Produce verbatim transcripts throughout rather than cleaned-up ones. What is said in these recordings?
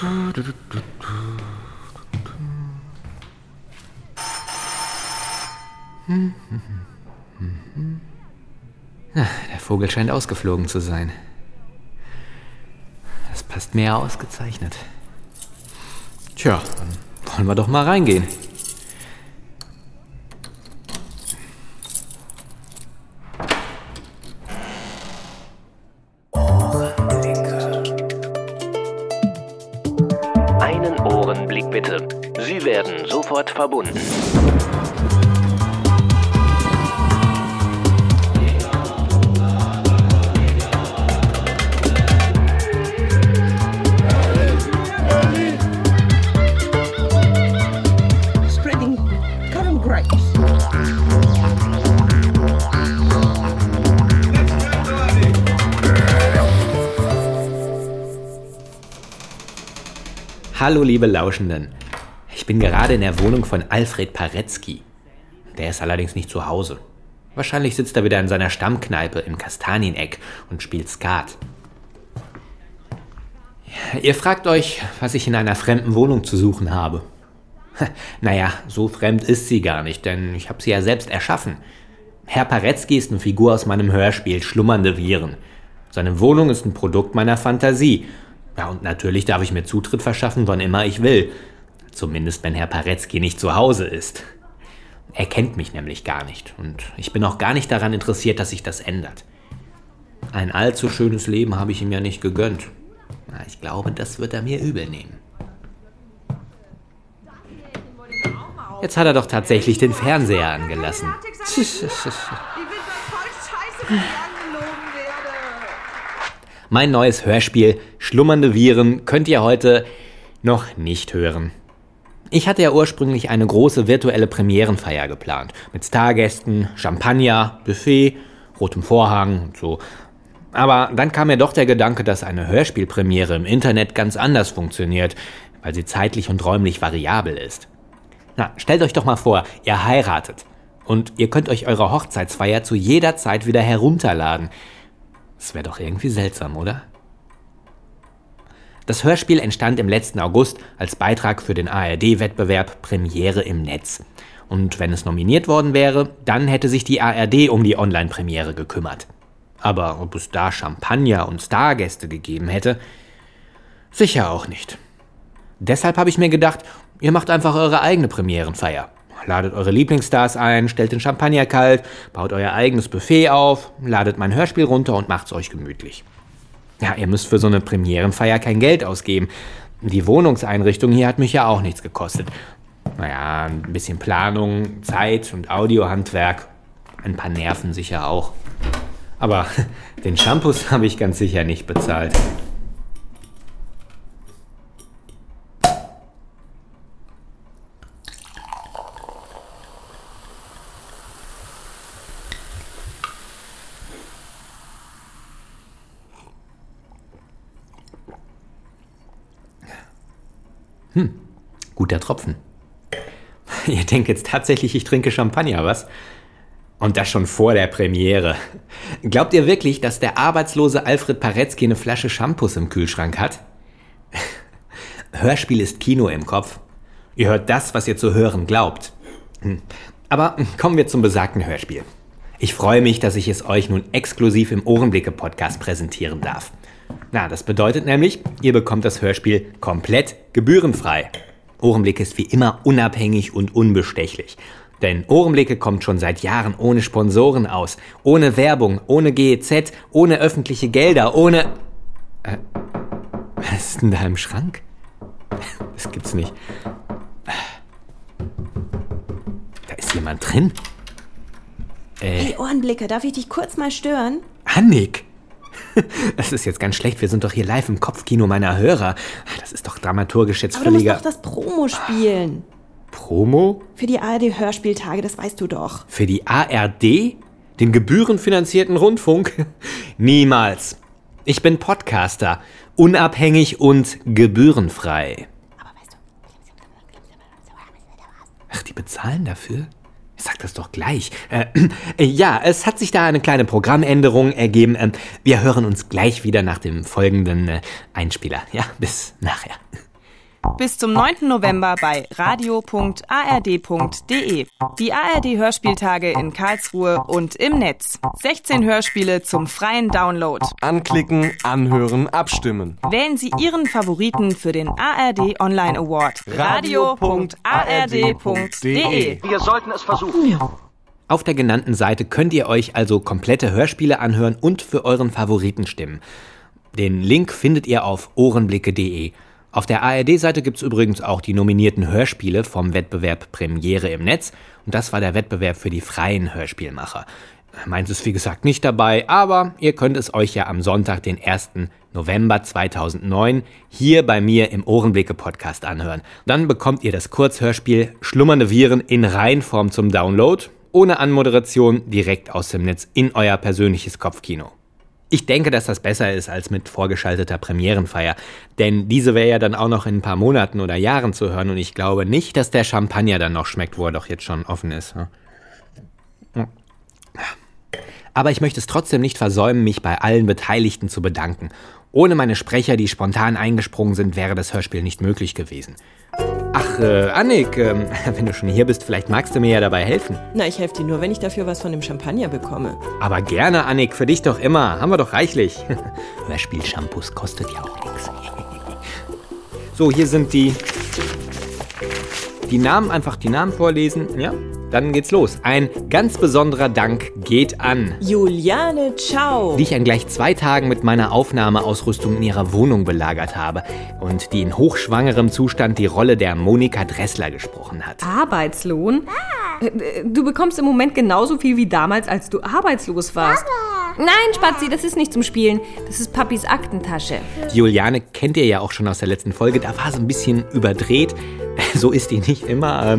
Der Vogel scheint ausgeflogen zu sein. Das passt mir ja ausgezeichnet. Tja, dann wollen wir doch mal reingehen. Verbunden. Spreading currant grapes. Hallo liebe Lauschenden. Ich bin gerade in der Wohnung von Alfred Paretsky. Der ist allerdings nicht zu Hause. Wahrscheinlich sitzt er wieder in seiner Stammkneipe im Kastanieneck und spielt Skat. Ihr fragt euch, was ich in einer fremden Wohnung zu suchen habe. Naja, so fremd ist sie gar nicht, denn ich habe sie ja selbst erschaffen. Herr Paretsky ist eine Figur aus meinem Hörspiel Schlummernde Viren. Seine Wohnung ist ein Produkt meiner Fantasie. Ja, und natürlich darf ich mir Zutritt verschaffen, wann immer ich will. Zumindest, wenn Herr Paretsky nicht zu Hause ist. Er kennt mich nämlich gar nicht und ich bin auch gar nicht daran interessiert, dass sich das ändert. Ein allzu schönes Leben habe ich ihm ja nicht gegönnt. Ich glaube, das wird er mir übel nehmen. Jetzt hat er doch tatsächlich den Fernseher angelassen. Mein neues Hörspiel Schlummernde Viren könnt ihr heute noch nicht hören. Ich hatte ja ursprünglich eine große virtuelle Premierenfeier geplant. Mit Stargästen, Champagner, Buffet, rotem Vorhang und so. Aber dann kam mir doch der Gedanke, dass eine Hörspielpremiere im Internet ganz anders funktioniert, weil sie zeitlich und räumlich variabel ist. Na, stellt euch doch mal vor, ihr heiratet. Und ihr könnt euch eure Hochzeitsfeier zu jeder Zeit wieder herunterladen. Das wäre doch irgendwie seltsam, oder? Das Hörspiel entstand im letzten August als Beitrag für den A R D-Wettbewerb Premiere im Netz. Und wenn es nominiert worden wäre, dann hätte sich die A R D um die Online-Premiere gekümmert. Aber ob es da Champagner und Stargäste gegeben hätte? Sicher auch nicht. Deshalb habe ich mir gedacht, ihr macht einfach eure eigene Premierenfeier. Ladet eure Lieblingsstars ein, stellt den Champagner kalt, baut euer eigenes Buffet auf, ladet mein Hörspiel runter und macht's euch gemütlich. Ja, ihr müsst für so eine Premierenfeier kein Geld ausgeben. Die Wohnungseinrichtung hier hat mich ja auch nichts gekostet. Naja, ein bisschen Planung, Zeit und Audiohandwerk. Ein paar Nerven sicher auch. Aber den Shampoos habe ich ganz sicher nicht bezahlt. Hm, guter Tropfen. Ihr denkt jetzt tatsächlich, ich trinke Champagner, was? Und das schon vor der Premiere. Glaubt ihr wirklich, dass der arbeitslose Alfred Paretsky eine Flasche Shampoos im Kühlschrank hat? Hörspiel ist Kino im Kopf. Ihr hört das, was ihr zu hören glaubt. Aber kommen wir zum besagten Hörspiel. Ich freue mich, dass ich es euch nun exklusiv im Ohrenblicke-Podcast präsentieren darf. Na, das bedeutet nämlich, ihr bekommt das Hörspiel komplett gebührenfrei. Ohrenblicke ist wie immer unabhängig und unbestechlich. Denn Ohrenblicke kommt schon seit Jahren ohne Sponsoren aus, ohne Werbung, ohne G E Z, ohne öffentliche Gelder, ohne... Äh, was ist denn da im Schrank? Das gibt's nicht. Da ist jemand drin. Äh, hey Ohrenblicke, darf ich dich kurz mal stören? Annik! Das ist jetzt ganz schlecht, wir sind doch hier live im Kopfkino meiner Hörer. Das ist doch dramaturgisch jetzt völliger... Aber du musst doch das Promo spielen. Promo? Für die A R D-Hörspieltage, das weißt du doch. Für die A R D? Den gebührenfinanzierten Rundfunk? Niemals. Ich bin Podcaster, unabhängig und gebührenfrei. Aber weißt du... Ach, die bezahlen dafür? Ich sag das doch gleich. Äh, äh, ja, es hat sich da eine kleine Programmänderung ergeben. Ähm, wir hören uns gleich wieder nach dem folgenden äh, Einspieler. Ja, bis nachher. Bis zum neunten November bei radio punkt a r d punkt d e. Die A R D-Hörspieltage in Karlsruhe und im Netz. sechzehn Hörspiele zum freien Download. Anklicken, anhören, abstimmen. Wählen Sie Ihren Favoriten für den A R D Online Award. radio punkt a r d punkt d e. Wir sollten es versuchen. Ja. Auf der genannten Seite könnt ihr euch also komplette Hörspiele anhören und für euren Favoriten stimmen. Den Link findet ihr auf ohrenblicke punkt de. Auf der A R D-Seite gibt es übrigens auch die nominierten Hörspiele vom Wettbewerb Premiere im Netz. Und das war der Wettbewerb für die freien Hörspielmacher. Meins ist wie gesagt nicht dabei, aber ihr könnt es euch ja am Sonntag, den ersten November zweitausendneun, hier bei mir im Ohrenblicke-Podcast anhören. Dann bekommt ihr das Kurzhörspiel Schlummernde Viren in Reinform zum Download, ohne Anmoderation, direkt aus dem Netz in euer persönliches Kopfkino. Ich denke, dass das besser ist als mit vorgeschalteter Premierenfeier, denn diese wäre ja dann auch noch in ein paar Monaten oder Jahren zu hören und ich glaube nicht, dass der Champagner dann noch schmeckt, wo er doch jetzt schon offen ist. Aber ich möchte es trotzdem nicht versäumen, mich bei allen Beteiligten zu bedanken. Ohne meine Sprecher, die spontan eingesprungen sind, wäre das Hörspiel nicht möglich gewesen. Ach, äh, Annik, äh, wenn du schon hier bist, vielleicht magst du mir ja dabei helfen. Na, ich helfe dir nur, wenn ich dafür was von dem Champagner bekomme. Aber gerne, Annik, für dich doch immer. Haben wir doch reichlich. Hörspiel-Shampoos kostet ja auch nichts. So, hier sind die... Die Namen, einfach die Namen vorlesen, ja? Dann geht's los. Ein ganz besonderer Dank geht an Juliane, ciao, die ich an gleich zwei Tagen mit meiner Aufnahmeausrüstung in ihrer Wohnung belagert habe und die in hochschwangerem Zustand die Rolle der Monika Dressler gesprochen hat. Arbeitslohn? Du bekommst im Moment genauso viel wie damals, als du arbeitslos warst. Nein, Spatzi, das ist nicht zum Spielen. Das ist Papis Aktentasche. Die Juliane kennt ihr ja auch schon aus der letzten Folge. Da war sie ein bisschen überdreht. So ist die nicht immer.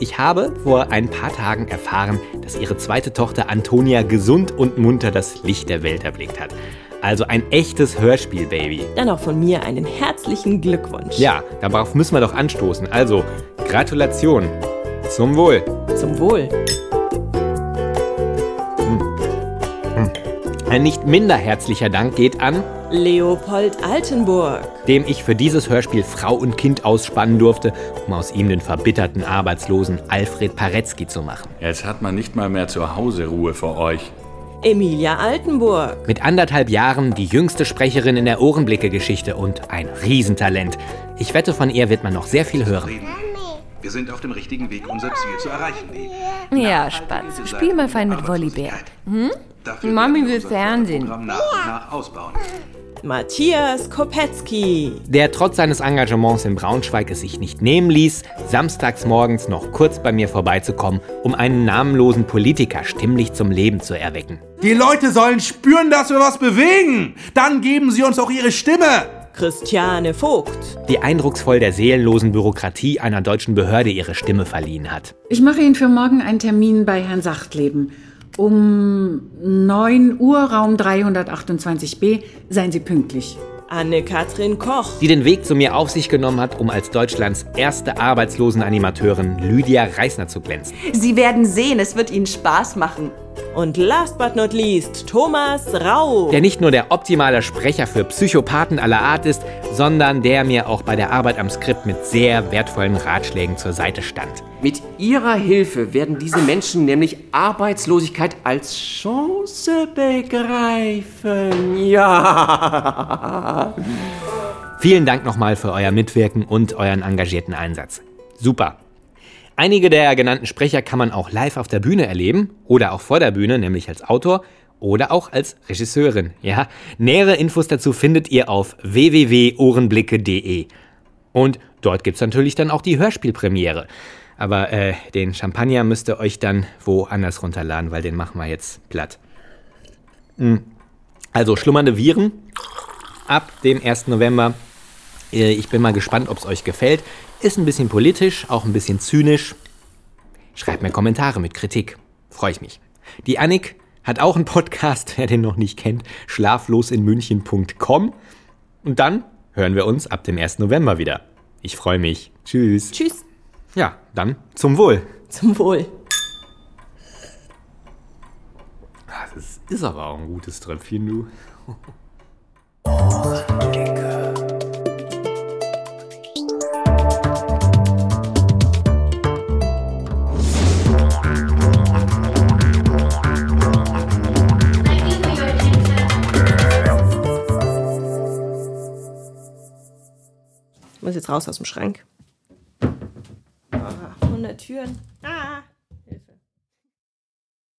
Ich habe vor ein paar Tagen erfahren, dass ihre zweite Tochter Antonia gesund und munter das Licht der Welt erblickt hat. Also ein echtes Hörspielbaby. Dann auch von mir einen herzlichen Glückwunsch. Ja, darauf müssen wir doch anstoßen. Also, Gratulation. Zum Wohl. Zum Wohl. Ein nicht minder herzlicher Dank geht an Leopold Altenburg, dem ich für dieses Hörspiel Frau und Kind ausspannen durfte, um aus ihm den verbitterten Arbeitslosen Alfred Paretsky zu machen. Jetzt hat man nicht mal mehr zu Hause Ruhe für euch. Emilia Altenburg. Mit anderthalb Jahren die jüngste Sprecherin in der Ohrenblicke-Geschichte und ein Riesentalent. Ich wette, von ihr wird man noch sehr viel hören. Wir sind auf dem richtigen Weg, unser Ziel zu erreichen. Die ja, Spatz, spiel mal fein mit Volleybär. Hm? Mami will Fernsehen. Nach nach ausbauen. Matthias Kopetzki. Der trotz seines Engagements in Braunschweig es sich nicht nehmen ließ, samstags morgens noch kurz bei mir vorbeizukommen, um einen namenlosen Politiker stimmlich zum Leben zu erwecken. Die Leute sollen spüren, dass wir was bewegen. Dann geben sie uns auch ihre Stimme. Christiane Vogt, die eindrucksvoll der seelenlosen Bürokratie einer deutschen Behörde ihre Stimme verliehen hat. Ich mache Ihnen für morgen einen Termin bei Herrn Sachtleben. Um neun Uhr, Raum dreihundertachtundzwanzig b, seien Sie pünktlich. Anne-Kathrin Koch, die den Weg zu mir auf sich genommen hat, um als Deutschlands erste Arbeitslosenanimateurin Lydia Reisner zu glänzen. Sie werden sehen, es wird Ihnen Spaß machen. Und last but not least, Thomas Rau, der nicht nur der optimale Sprecher für Psychopathen aller Art ist, sondern der mir auch bei der Arbeit am Skript mit sehr wertvollen Ratschlägen zur Seite stand. Mit ihrer Hilfe werden diese Menschen nämlich Arbeitslosigkeit als Chance begreifen. Ja! Vielen Dank nochmal für euer Mitwirken und euren engagierten Einsatz. Super! Einige der genannten Sprecher kann man auch live auf der Bühne erleben oder auch vor der Bühne, nämlich als Autor oder auch als Regisseurin. Ja, nähere Infos dazu findet ihr auf w w w punkt ohrenblicke punkt de. Und dort gibt's natürlich dann auch die Hörspielpremiere. Aber äh, den Champagner müsst ihr euch dann woanders runterladen, weil den machen wir jetzt platt. Also Schlummernde Viren ab dem ersten November. Ich bin mal gespannt, ob es euch gefällt. Ist ein bisschen politisch, auch ein bisschen zynisch. Schreibt mir Kommentare mit Kritik. Freue ich mich. Die Annik hat auch einen Podcast, wer den noch nicht kennt, schlaflosinmünchen punkt com. Und dann hören wir uns ab dem ersten November wieder. Ich freue mich. Tschüss. Tschüss. Ja, dann zum Wohl. Zum Wohl. Das ist aber auch ein gutes Tröpfchen, du. Oh, Digga. Ich muss jetzt raus aus dem Schrank. Ah, hundert Türen. Ah.